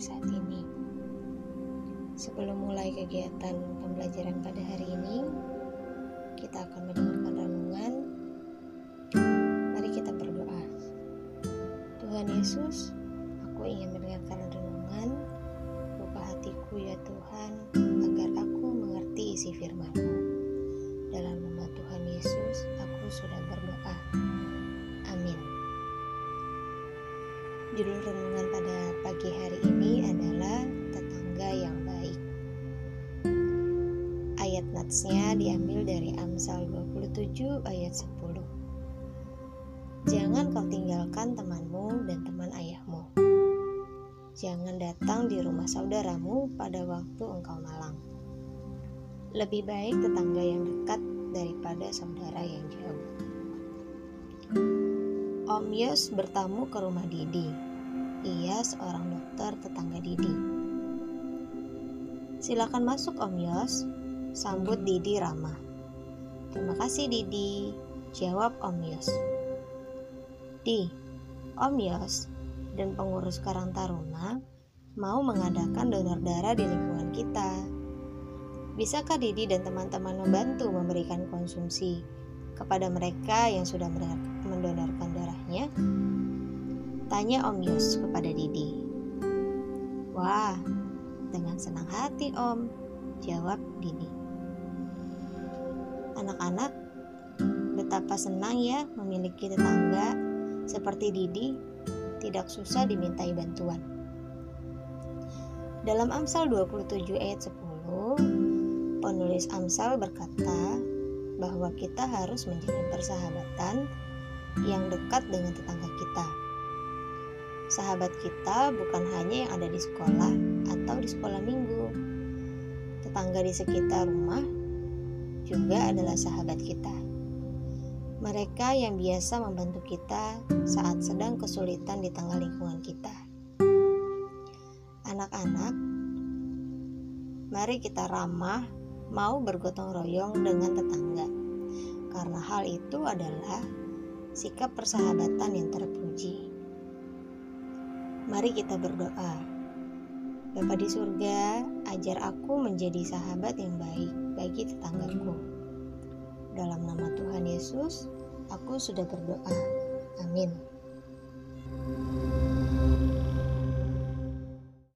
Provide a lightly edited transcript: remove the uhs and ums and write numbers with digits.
saat ini. Sebelum mulai kegiatan pembelajaran pada hari ini, kita akan mendengarkan renungan. Mari kita berdoa. Tuhan Yesus, aku ingin mendengarkan renungan. Buka hatiku ya Tuhan, agar aku mengerti isi firman-Mu. Dalam nama Tuhan Yesus, aku sudah berdoa. Amin. Judul renungan pada pagi hari ini adalah Tetangga yang Baik. Ayat natsnya diambil dari Amsal 27 ayat 10. Jangan kau tinggalkan temanmu dan teman ayahmu. Jangan datang di rumah saudaramu pada waktu engkau malang. Lebih baik tetangga yang dekat daripada saudara yang jauh. Om Yos bertamu ke rumah Didi. Ia seorang dokter tetangga Didi. Silakan masuk Om Yos, sambut Didi ramah. Terima kasih Didi, jawab Om Yos. Di, Om Yos dan pengurus Karang Taruna mau mengadakan donor darah di lingkungan kita. Bisakah Didi dan teman-teman membantu memberikan konsumsi kepada mereka yang sudah mendonorkan darahnya? Tanya Om Yos kepada Didi. Wah, dengan senang hati Om, jawab Didi. Anak-anak, betapa senang ya memiliki tetangga seperti Didi, tidak susah dimintai bantuan. Dalam Amsal 27 ayat 10, penulis Amsal berkata bahwa kita harus menjalin persahabatan yang dekat dengan tetangga kita. Sahabat kita bukan hanya yang ada di sekolah atau di sekolah minggu. Tetangga di sekitar rumah juga adalah sahabat kita. Mereka yang biasa membantu kita saat sedang kesulitan di tengah lingkungan kita. Anak-anak, mari kita ramah, mau bergotong royong dengan tetangga. Karena hal itu adalah sikap persahabatan yang terpuji. Mari kita berdoa. Bapa di surga, ajar aku menjadi sahabat yang baik bagi tetanggaku. Dalam nama Tuhan Yesus, aku sudah berdoa. Amin.